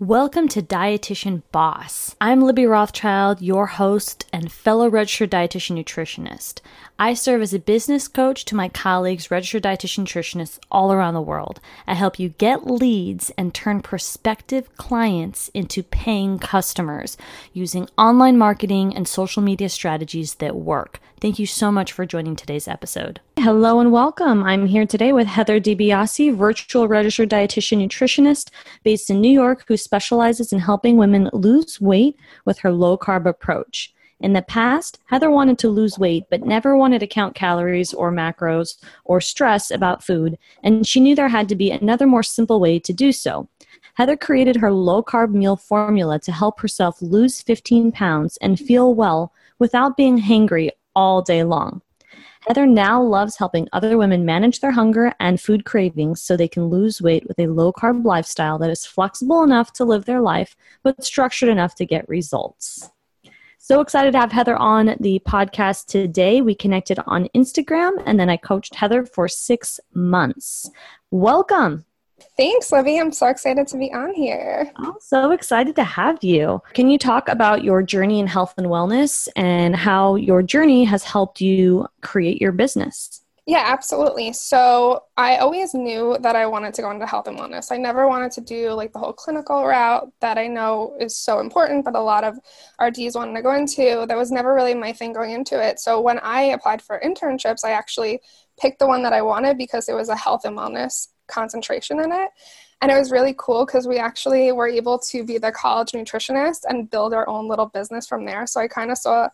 Welcome to Dietitian Boss. I'm Libby Rothschild, your host and fellow registered dietitian nutritionist. I serve as a business coach to my colleagues, registered dietitian nutritionists all around the world. I help you get leads and turn prospective clients into paying customers using online marketing and social media strategies that work. Thank you so much for joining today's episode. Hello and welcome. I'm here today with Heather DiBiasi, virtual registered dietitian nutritionist based in New York, who specializes in helping women lose weight with her low-carb approach. In the past, Heather wanted to lose weight, but never wanted to count calories or macros or stress about food, and she knew there had to be another more simple way to do so. Heather created her low-carb meal formula to help herself lose 15 pounds and feel well without being hangry all day long. Heather now loves helping other women manage their hunger and food cravings so they can lose weight with a low-carb lifestyle that is flexible enough to live their life, but structured enough to get results. So excited to have Heather on the podcast today. We connected on Instagram, and then I coached Heather for 6 months. Welcome. Thanks, Libby. I'm so excited to be on here. I'm so excited to have you. Can you talk about your journey in health and wellness and how your journey has helped you create your business? Yeah, absolutely. So I always knew that I wanted to go into health and wellness. I never wanted to do like the whole clinical route that I know is so important, but a lot of RDs wanted to go into. That was never really my thing going into it. So when I applied for internships, I actually picked the one that I wanted because it was a health and wellness concentration in it. And it was really cool because we actually were able to be the college nutritionist and build our own little business from there. So I kind of saw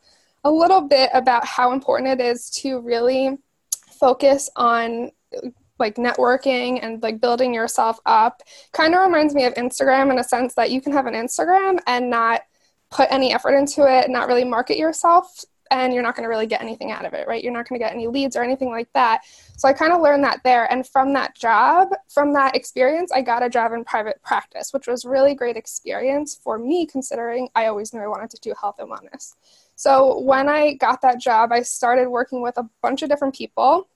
a little bit about how important it is to really focus on like networking and like building yourself up. Kind of reminds me of Instagram in a sense that you can have an Instagram and not put any effort into it, not really market yourself, and you're not going to really get anything out of it, right? You're not going to get any leads or anything like that. So I kind of learned that there. And from that job, from that experience, I got a job in private practice, which was really great experience for me, considering I always knew I wanted to do health and wellness. So when I got that job, I started working with a bunch of different people.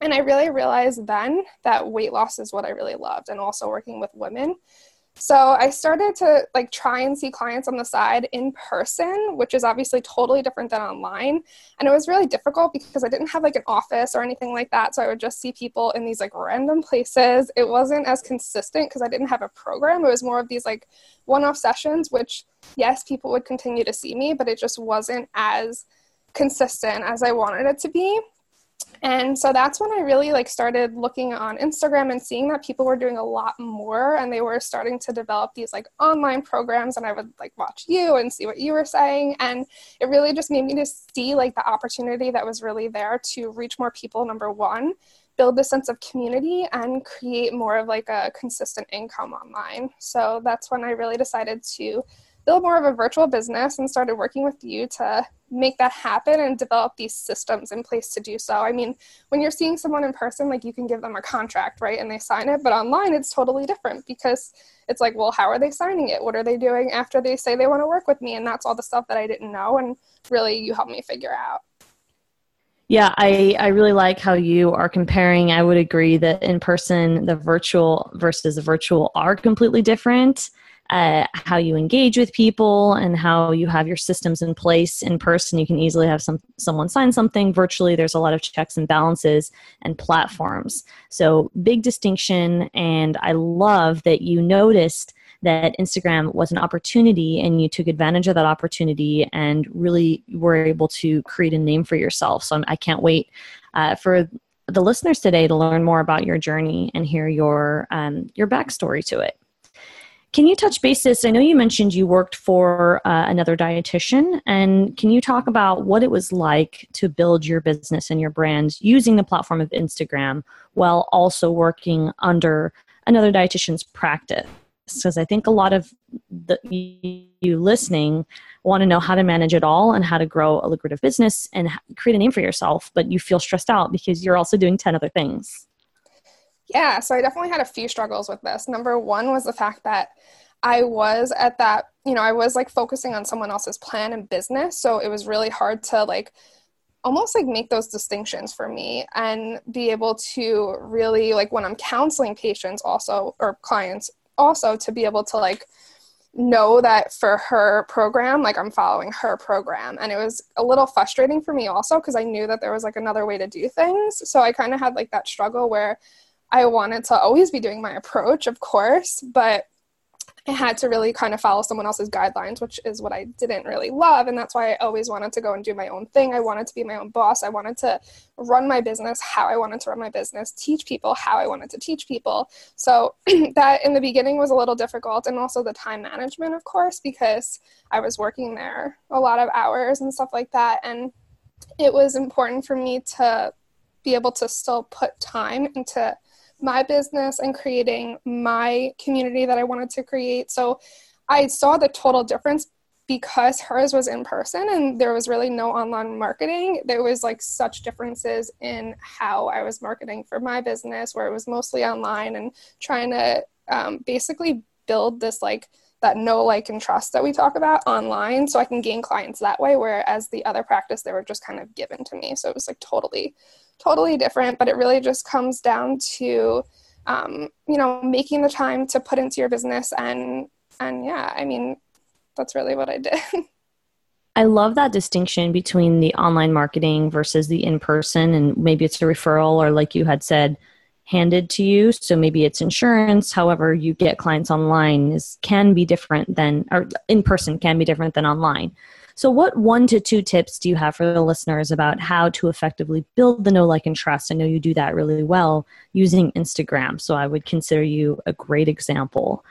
And I really realized then that weight loss is what I really loved, and also working with women. So I started to like try and see clients on the side in person, which is obviously totally different than online. And it was really difficult because I didn't have like an office or anything like that. So I would just see people in these like random places. It wasn't as consistent because I didn't have a program. It was more of these like one-off sessions, which yes, people would continue to see me, but it just wasn't as consistent as I wanted it to be. And so that's when I really like started looking on Instagram and seeing that people were doing a lot more, and they were starting to develop these like online programs, and I would like watch you and see what you were saying. And it really just made me to see like the opportunity that was really there to reach more people, number one, build this sense of community, and create more of like a consistent income online. So that's when I really decided to build more of a virtual business and started working with you to make that happen and develop these systems in place to do so. I mean, when you're seeing someone in person, like you can give them a contract, right? And they sign it, but online it's totally different because it's like, well, how are they signing it? What are they doing after they say they want to work with me? And that's all the stuff that I didn't know. And really you helped me figure out. Yeah, I really like how you are comparing. I would agree that in person, the virtual versus the virtual are completely different. How you engage with people and how you have your systems in place. In person, you can easily have someone sign something. Virtually, there's a lot of checks and balances and platforms. So big distinction. And I love that you noticed that Instagram was an opportunity and you took advantage of that opportunity and really were able to create a name for yourself. So I can't wait for the listeners today to learn more about your journey and hear your backstory to it. Can you touch basis? I know you mentioned you worked for another dietitian, and can you talk about what it was like to build your business and your brand using the platform of Instagram while also working under another dietitian's practice? Because I think a lot of you listening want to know how to manage it all and how to grow a lucrative business and create a name for yourself, but you feel stressed out because you're also doing 10 other things. Yeah, so I definitely had a few struggles with this. Number one was the fact that I was at that, I was like focusing on someone else's plan and business. So it was really hard to like almost like make those distinctions for me and be able to really like when I'm counseling patients also or clients also to be able to like know that for her program, like I'm following her program. And it was a little frustrating for me also because I knew that there was like another way to do things. So I kind of had like that struggle where I wanted to always be doing my approach, of course, but I had to really kind of follow someone else's guidelines, which is what I didn't really love. And that's why I always wanted to go and do my own thing. I wanted to be my own boss. I wanted to run my business how I wanted to run my business, teach people how I wanted to teach people. So that in the beginning was a little difficult. And also the time management, of course, because I was working there a lot of hours and stuff like that. And it was important for me to be able to still put time into my business and creating my community that I wanted to create. So I saw the total difference because hers was in person and there was really no online marketing. There was like such differences in how I was marketing for my business, where it was mostly online and trying to basically build this like that know, like, and trust that we talk about online so I can gain clients that way, whereas the other practice, they were just kind of given to me. So it was like totally different, but it really just comes down to, making the time to put into your business. And yeah, I mean, that's really what I did. I love that distinction between the online marketing versus the in-person, and maybe it's a referral or, like you had said, handed to you. So maybe it's insurance. However you get clients online in person can be different than online. So what 1 to 2 tips do you have for the listeners about how to effectively build the know, like, and trust? I know you do that really well using Instagram. So I would consider you a great example.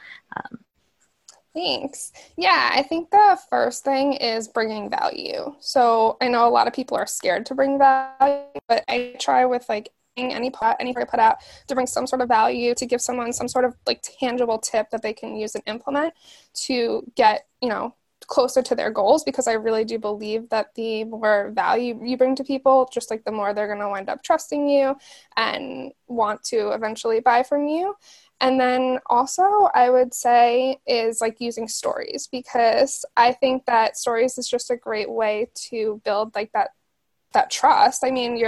Thanks. Yeah, I think the first thing is bringing value. So I know a lot of people are scared to bring value, but I try with like anything I put out to bring some sort of value, to give someone some sort of like tangible tip that they can use and implement to get, closer to their goals, because I really do believe that the more value you bring to people, just like the more they're going to wind up trusting you and want to eventually buy from you. And then also I would say is like using stories, because I think that stories is just a great way to build like that trust. I mean,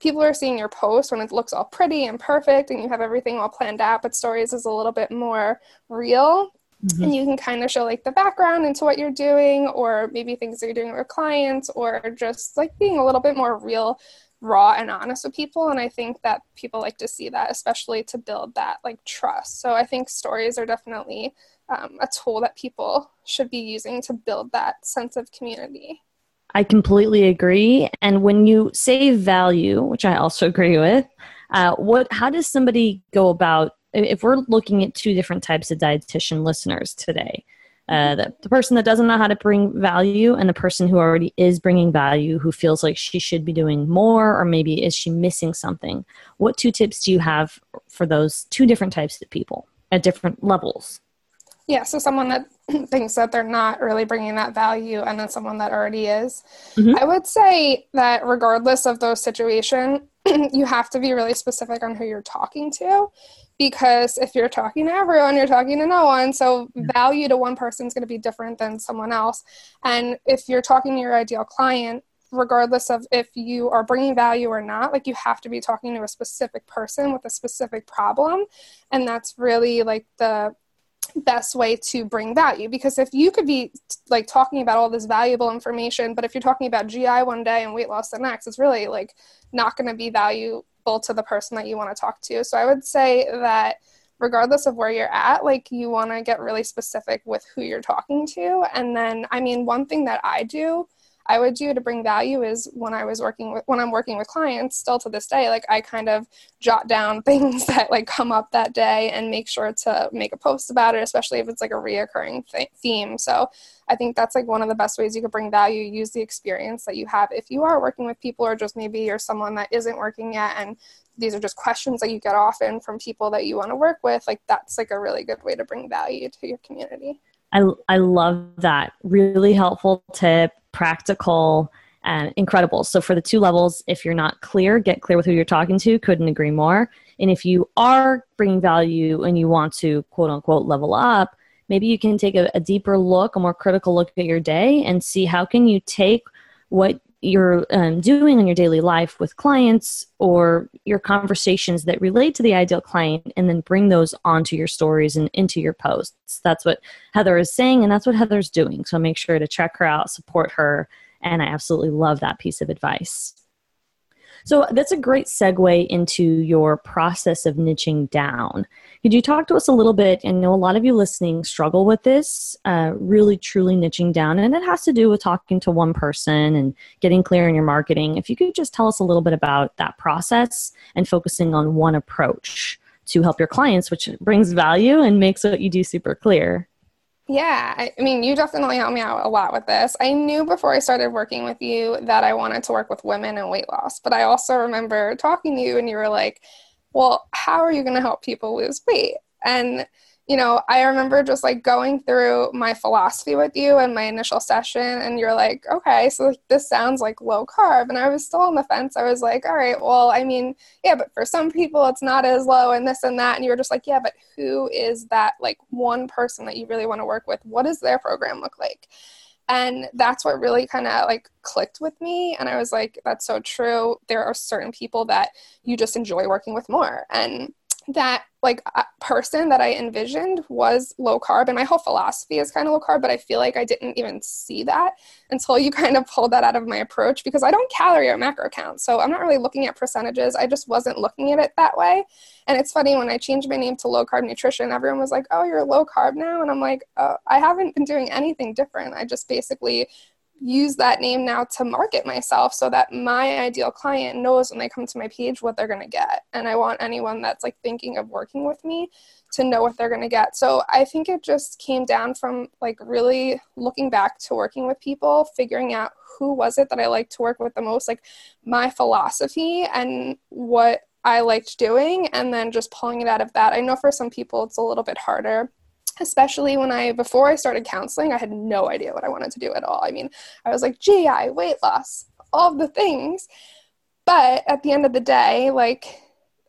people are seeing your post when it looks all pretty and perfect and you have everything all planned out, but stories is a little bit more real. Mm-hmm. And you can kind of show like the background into what you're doing, or maybe things that you're doing with clients, or just like being a little bit more real, raw, and honest with people. And I think that people like to see that, especially to build that like trust. So I think stories are definitely a tool that people should be using to build that sense of community. I completely agree. And when you say value, which I also agree with, how does somebody go about, if we're looking at two different types of dietitian listeners today, the person that doesn't know how to bring value and the person who already is bringing value, who feels like she should be doing more, or maybe is she missing something? What 2 tips do you have for those 2 different types of people at different levels? Yeah, so someone that thinks that they're not really bringing that value, and then someone that already is. Mm-hmm. I would say that regardless of those situation, you have to be really specific on who you're talking to, because if you're talking to everyone, you're talking to no one. So value to one person is going to be different than someone else. And if you're talking to your ideal client, regardless of if you are bringing value or not, like you have to be talking to a specific person with a specific problem. And that's really like the best way to bring value, because if you could be like talking about all this valuable information, but if you're talking about GI one day and weight loss the next, it's really like not going to be valuable to the person that you want to talk to. So I would say that regardless of where you're at, like you want to get really specific with who you're talking to. And then, I mean, one thing that I would do to bring value is when I'm working with clients still to this day, like I kind of jot down things that like come up that day and make sure to make a post about it, especially if it's like a reoccurring theme. So I think that's like one of the best ways you could bring value. Use the experience that you have if you are working with people, or just maybe you're someone that isn't working yet, and these are just questions that you get often from people that you want to work with. Like that's like a really good way to bring value to your community. I love that. Really helpful tip, practical, and incredible. So for the 2 levels, if you're not clear, get clear with who you're talking to. Couldn't agree more. And if you are bringing value and you want to, quote unquote, level up, maybe you can take a deeper look, a more critical look at your day, and see how can you take what you're doing in your daily life with clients or your conversations that relate to the ideal client, and then bring those onto your stories and into your posts. That's what Heather is saying, and that's what Heather's doing. So make sure to check her out, support her, and I absolutely love that piece of advice. So that's a great segue into your process of niching down. Could you talk to us a little bit? I know a lot of you listening struggle with this, really truly niching down. And it has to do with talking to one person and getting clear in your marketing. If you could just tell us a little bit about that process and focusing on one approach to help your clients, which brings value and makes what you do super clear. Yeah, I mean, you definitely helped me out a lot with this. I knew before I started working with you that I wanted to work with women and weight loss, but I also remember talking to you and you were like, well, how are you going to help people lose weight? And, you know, I remember just like going through my philosophy with you in my initial session, and you're like, okay, so this sounds like low carb. And I was still on the fence. I was like, all right, well, I mean, yeah, but for some people it's not as low and this and that. And you were just like, yeah, but who is that like one person that you really want to work with? What does their program look like? And that's what really kind of like clicked with me. And I was like, that's so true. There are certain people that you just enjoy working with more. And that like person that I envisioned was low carb. And my whole philosophy is kind of low carb, but I feel like I didn't even see that until you kind of pulled that out of my approach, because I don't calorie or macro count. So I'm not really looking at percentages. I just wasn't looking at it that way. And it's funny, when I changed my name to Low Carb Nutrition, everyone was like, oh, you're low carb now. And I'm like, oh, I haven't been doing anything different. I just basically use that name now to market myself so that my ideal client knows when they come to my page what they're going to get. And I want anyone that's like thinking of working with me to know what they're going to get. So I think it just came down from like really looking back to working with people, figuring out who was it that I liked to work with the most, like my philosophy and what I liked doing, and then just pulling it out of that. I know for some people it's a little bit harder. Especially when before I started counseling, I had no idea what I wanted to do at all. I mean, I was like, GI, weight loss, all the things. But at the end of the day, like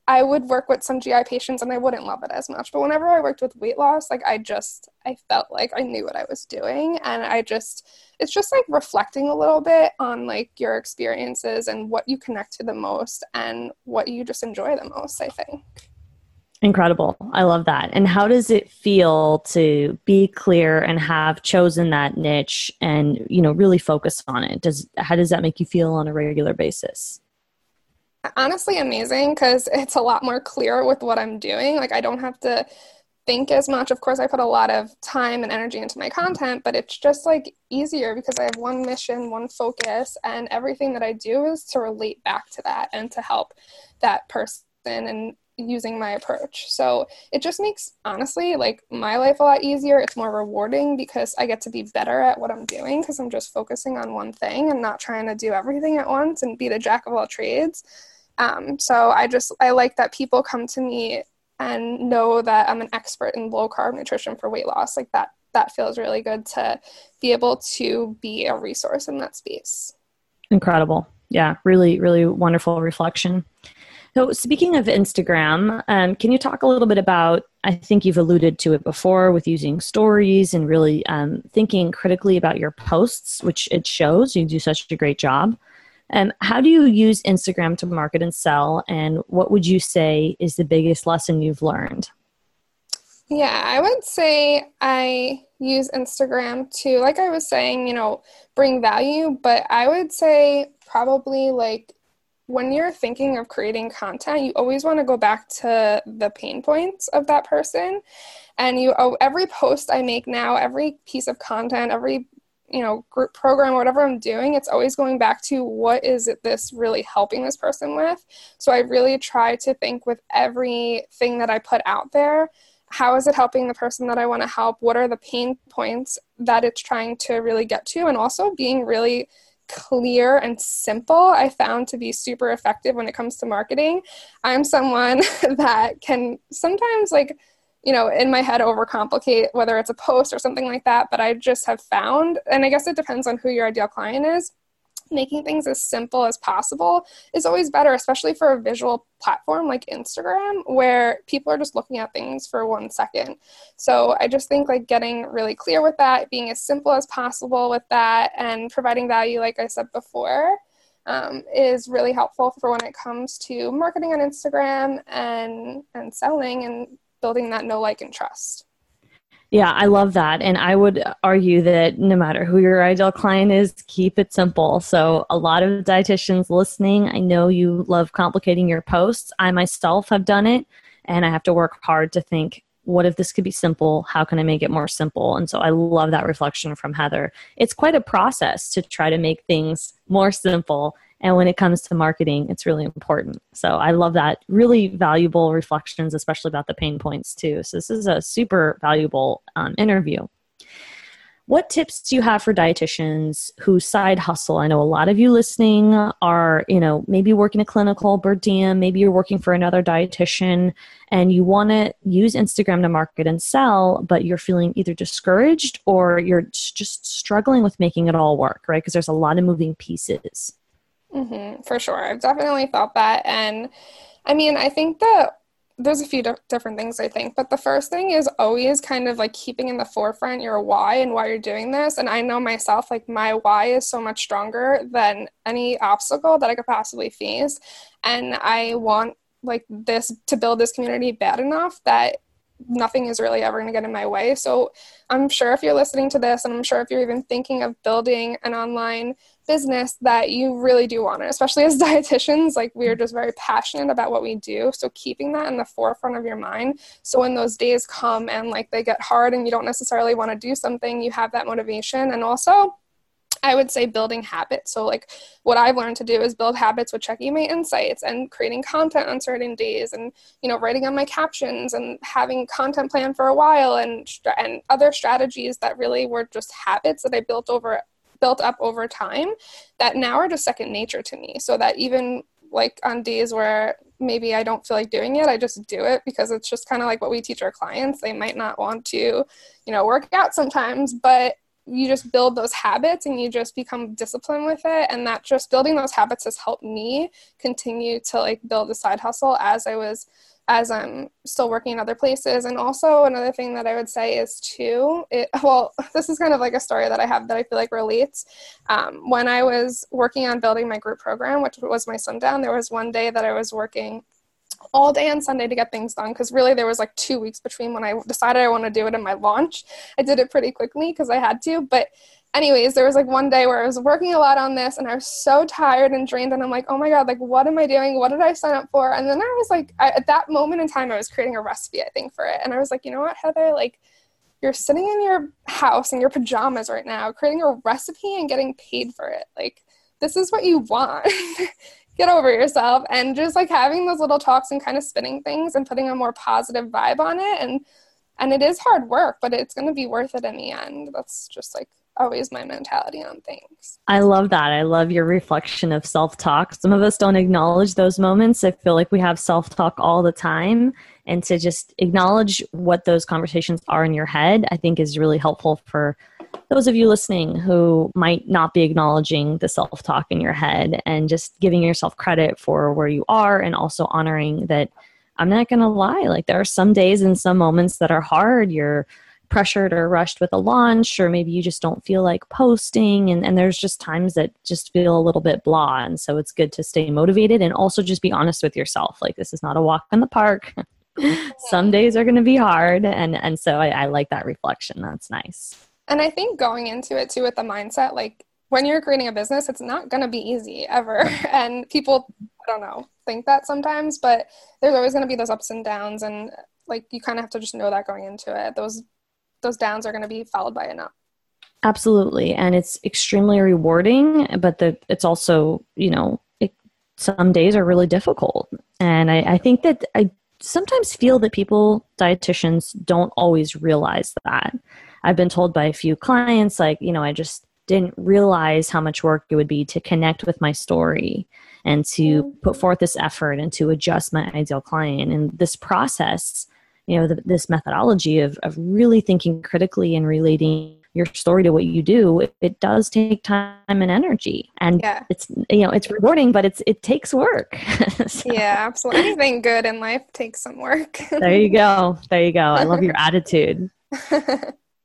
I would work with some GI patients and I wouldn't love it as much. But whenever I worked with weight loss, like I felt like I knew what I was doing. And it's just like reflecting a little bit on like your experiences and what you connect to the most and what you just enjoy the most, I think. Incredible. I love that. And how does it feel to be clear and have chosen that niche and, you know, really focus on it? How does that make you feel on a regular basis? Honestly, amazing, because it's a lot more clear with what I'm doing. Like, I don't have to think as much. Of course, I put a lot of time and energy into my content, but it's just like easier because I have one mission, one focus, and everything that I do is to relate back to that and to help that person and using my approach. So it just makes, honestly, like my life a lot easier. It's more rewarding because I get to be better at what I'm doing because I'm just focusing on one thing and not trying to do everything at once and be the jack of all trades. So I like that people come to me and know that I'm an expert in low carb nutrition for weight loss. Like that feels really good to be able to be a resource in that space. Incredible. Yeah. Really, really wonderful reflection. So speaking of Instagram, can you talk a little bit about, I think you've alluded to it before with using stories and really thinking critically about your posts, which it shows you do such a great job. How do you use Instagram to market and sell? And what would you say is the biggest lesson you've learned? Yeah, I would say I use Instagram to, like I was saying, you know, bring value, but I would say probably like, when you're thinking of creating content, you always want to go back to the pain points of that person. And every post I make now, every piece of content, every, you know, group program, whatever I'm doing, it's always going back to what is it this really helping this person with. So I really try to think with everything that I put out there, how is it helping the person that I want to help? What are the pain points that it's trying to really get to? And also being really clear and simple, I found to be super effective when it comes to marketing. I'm someone that can sometimes, like, you know, in my head overcomplicate whether it's a post or something like that, but I just have found, and I guess it depends on who your ideal client is, making things as simple as possible is always better, especially for a visual platform like Instagram, where people are just looking at things for 1 second. So I just think like getting really clear with that, being as simple as possible with that, and providing value, like I said before, is really helpful for when it comes to marketing on Instagram and selling and building that know, like, and trust. Yeah, I love that. And I would argue that no matter who your ideal client is, keep it simple. So a lot of dietitians listening, I know you love complicating your posts. I myself have done it, and I have to work hard to think, what if this could be simple? How can I make it more simple? And so I love that reflection from Heather. It's quite a process to try to make things more simple. And when it comes to marketing, it's really important. So I love that. Really valuable reflections, especially about the pain points too. So this is a super valuable interview. What tips do you have for dietitians who side hustle? I know a lot of you listening are, maybe working a clinical per diem, maybe you're working for another dietitian and you want to use Instagram to market and sell, but you're feeling either discouraged or you're just struggling with making it all work, right? Because there's a lot of moving pieces. Mm-hmm, for sure. I've definitely felt that. And I think that there's a few different things I think, but the first thing is always kind of like keeping in the forefront your why and why you're doing this. And I know myself, like my why is so much stronger than any obstacle that I could possibly face. And I want like this to build this community bad enough that nothing is really ever going to get in my way. So I'm sure if you're listening to this, and I'm sure if you're even thinking of building an online business, that you really do want it, especially as dietitians, like we're just very passionate about what we do. So keeping that in the forefront of your mind. So when those days come and like they get hard and you don't necessarily want to do something, you have that motivation. And also I would say building habits. So like what I've learned to do is build habits with checking my insights and creating content on certain days and, writing on my captions and having content planned for a while and other strategies that really were just habits that I built up over time that now are just second nature to me. So that even like on days where maybe I don't feel like doing it, I just do it because it's just kind of like what we teach our clients. They might not want to, work out sometimes, but you just build those habits and you just become disciplined with it. And that just building those habits has helped me continue to like build a side hustle as I'm still working in other places. And also another thing that I would say is this is kind of like a story that I have that I feel like relates. When I was working on building my group program, which was my Sundown, there was one day that I was working all day on Sunday to get things done, because really there was like 2 weeks between when I decided I want to do it and my launch. I did it pretty quickly because I had to, but anyways, there was like one day where I was working a lot on this and I was so tired and drained and I'm like, oh my God, like what am I doing? What did I sign up for? And then I was like, at that moment in time, I was creating a recipe, I think, for it. And I was like, you know what, Heather, like you're sitting in your house in your pajamas right now, creating a recipe and getting paid for it. Like this is what you want. Get over yourself. And just like having those little talks and kind of spinning things and putting a more positive vibe on it. And it is hard work, but it's going to be worth it in the end. That's just like always my mentality on things. I love that. I love your reflection of self-talk. Some of us don't acknowledge those moments. I feel like we have self-talk all the time. And to just acknowledge what those conversations are in your head, I think is really helpful for those of you listening who might not be acknowledging the self-talk in your head, and just giving yourself credit for where you are and also honoring that I'm not going to lie. Like there are some days and some moments that are hard. You're pressured or rushed with a launch, or maybe you just don't feel like posting. And there's just times that just feel a little bit blah. And so it's good to stay motivated and also just be honest with yourself. Like this is not a walk in the park. Some days are going to be hard. And so I like that reflection. That's nice. And I think going into it too with the mindset, like when you're creating a business, it's not going to be easy ever. And people, I don't know, think that sometimes, but there's always going to be those ups and downs. And like, you kind of have to just know that going into it, those downs are going to be followed by an up. Absolutely. And it's extremely rewarding, but it's also, some days are really difficult. And I think that I sometimes feel that dietitians don't always realize that. I've been told by a few clients, like, I just didn't realize how much work it would be to connect with my story and to put forth this effort and to adjust my ideal client. And this process, this methodology of really thinking critically and relating your story to what you do, it does take time and energy. And it's, you know, it's rewarding, but it takes work. So. Yeah, absolutely. Anything good in life takes some work. There you go. There you go. I love your attitude.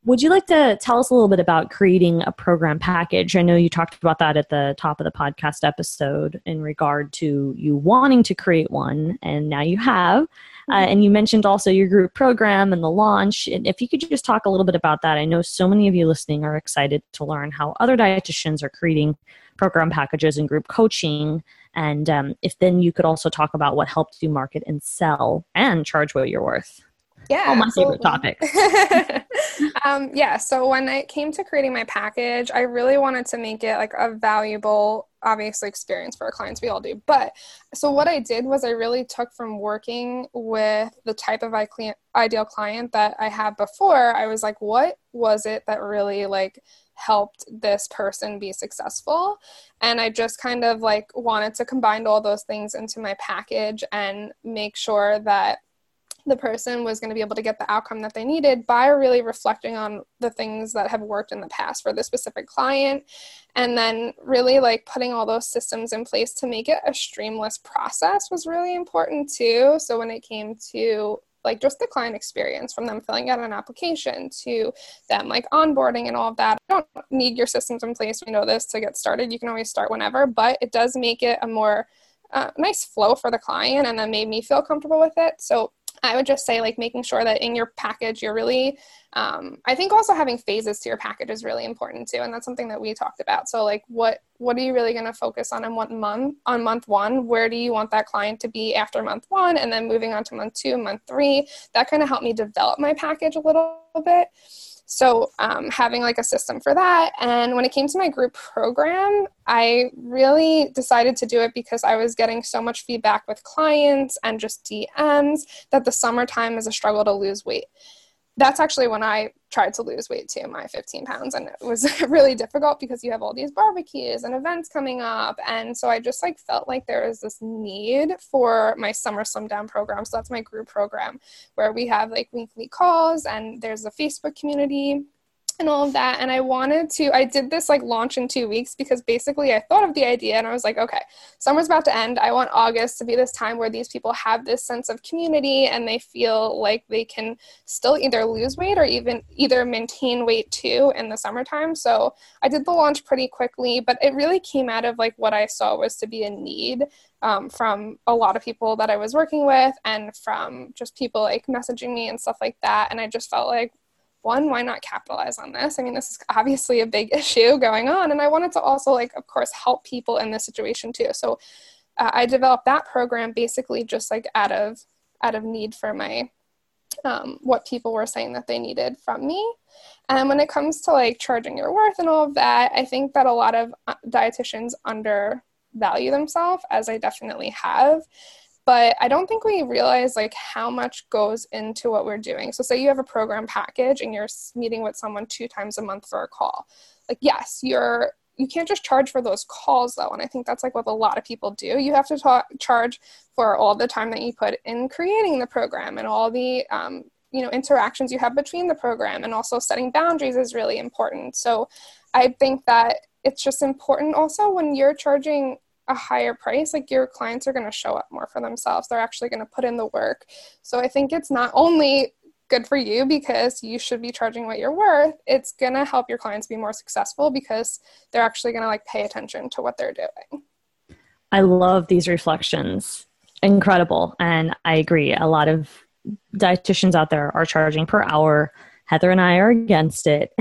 Would you like to tell us a little bit about creating a program package? I know you talked about that at the top of the podcast episode in regard to you wanting to create one, and now you have. And you mentioned also your group program and the launch. And if you could just talk a little bit about that. I know so many of you listening are excited to learn how other dietitians are creating program packages and group coaching. And if then you could also talk about what helped you market and sell and charge what you're worth. Yeah. Oh, my favorite topic. So when it came to creating my package, I really wanted to make it like a valuable, obviously, experience for our clients. We all do. But so what I did was I really took from working with the type of ideal client that I had before. I was like, what was it that really like helped this person be successful? And I just kind of like wanted to combine all those things into my package and make sure that the person was going to be able to get the outcome that they needed by really reflecting on the things that have worked in the past for this specific client, and then really like putting all those systems in place to make it a streamless process was really important too. So when it came to like just the client experience, from them filling out an application to them like onboarding and all of that. You don't need your systems in place, we know this, to get started. You can always start whenever, but it does make it a more nice flow for the client, and that made me feel comfortable with it. So I would just say like making sure that in your package, you're really, I think also having phases to your package is really important too. And that's something that we talked about. So like, what are you really going to focus on in what month? On month one, where do you want that client to be after month one? And then moving on to month two, month three, that kind of helped me develop my package a little bit. So having like a system for that. And when it came to my group program, I really decided to do it because I was getting so much feedback with clients and just DMs that the summertime is a struggle to lose weight. That's actually when I tried to lose weight too, my 15 pounds. And it was really difficult because you have all these barbecues and events coming up. And so I just like felt like there was this need for my Summer Slim Down program. So that's my group program where we have like weekly calls and there's a Facebook community and all of that. And I did this like launch in 2 weeks because basically I thought of the idea and I was like, okay, summer's about to end. I want August to be this time where these people have this sense of community and they feel like they can still either lose weight or even either maintain weight too in the summertime. So I did the launch pretty quickly, but it really came out of like what I saw was to be a need from a lot of people that I was working with and from just people like messaging me and stuff like that. And I just felt like, one, why not capitalize on this? I mean, this is obviously a big issue going on. And I wanted to also, like, of course, help people in this situation too. So I developed that program basically just like out of need for my, what people were saying that they needed from me. And when it comes to like charging your worth and all of that, I think that a lot of dietitians undervalue themselves, as I definitely have. But I don't think we realize like how much goes into what we're doing. So say you have a program package and you're meeting with someone 2 times a month for a call. Like, yes, you can't just charge for those calls though. And I think that's like what a lot of people do. You have to charge for all the time that you put in creating the program and all the, interactions you have between the program, and also setting boundaries is really important. So I think that it's just important also when you're charging a higher price, like your clients are going to show up more for themselves. They're actually going to put in the work. So I think it's not only good for you because you should be charging what you're worth, it's going to help your clients be more successful because they're actually going to like pay attention to what they're doing. I love these reflections. Incredible. And I agree. A lot of dietitians out there are charging per hour. Heather and I are against it.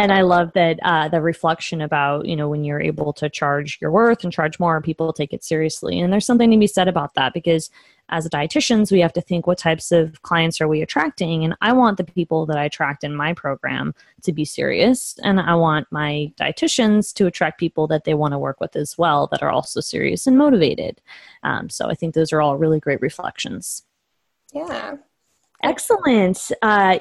And I love that the reflection about, when you're able to charge your worth and charge more, people take it seriously. And there's something to be said about that because as dietitians, we have to think what types of clients are we attracting? And I want the people that I attract in my program to be serious. And I want my dietitians to attract people that they want to work with as well that are also serious and motivated. So I think those are all really great reflections. Yeah. Excellent.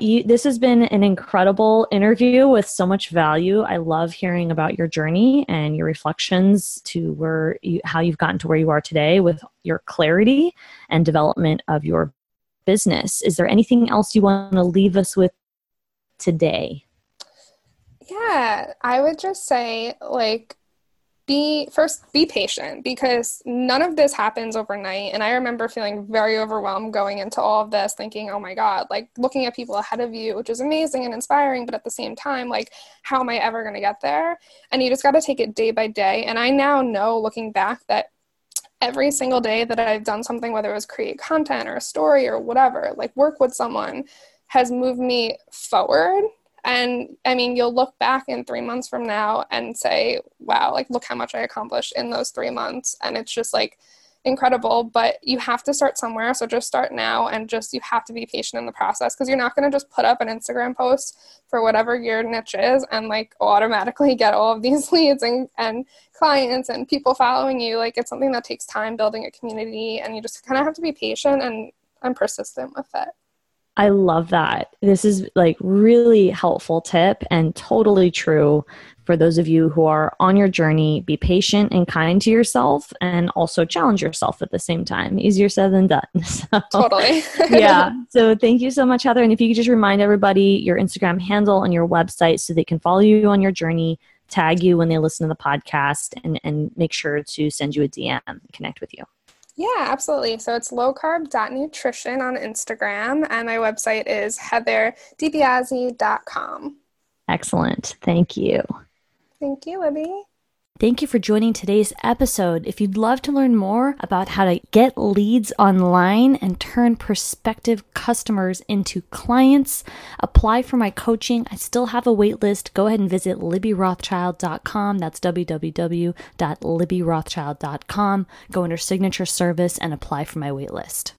This has been an incredible interview with so much value. I love hearing about your journey and your reflections to how you've gotten to where you are today with your clarity and development of your business. Is there anything else you want to leave us with today? Yeah, I would just say, like, be patient, because none of this happens overnight. And I remember feeling very overwhelmed going into all of this, thinking, oh my God, like, looking at people ahead of you, which is amazing and inspiring, but at the same time, like, how am I ever going to get there? And you just got to take it day by day. And I now know, looking back, that every single day that I've done something, whether it was create content or a story or whatever, like work with someone, has moved me forward. And I mean, you'll look back in 3 months from now and say, wow, like, look how much I accomplished in those 3 months. And it's just like incredible, but you have to start somewhere. So just start now, and just, you have to be patient in the process, because you're not going to just put up an Instagram post for whatever your niche is and like automatically get all of these leads and clients and people following you. Like, it's something that takes time, building a community, and you just kind of have to be patient and persistent with it. I love that. This is like really helpful tip and totally true for those of you who are on your journey. Be patient and kind to yourself, and also challenge yourself at the same time. Easier said than done. So, totally. Yeah. So thank you so much, Heather. And if you could just remind everybody your Instagram handle and your website so they can follow you on your journey, tag you when they listen to the podcast, and make sure to send you a DM and connect with you. Yeah, absolutely. So it's lowcarb.nutrition on Instagram, and my website is heatherdibiasi.com. Excellent. Thank you. Thank you, Libby. Thank you for joining today's episode. If you'd love to learn more about how to get leads online and turn prospective customers into clients, apply for my coaching. I still have a wait list. Go ahead and visit LibbyRothschild.com. That's www.LibbyRothschild.com. Go under Signature Service and apply for my wait list.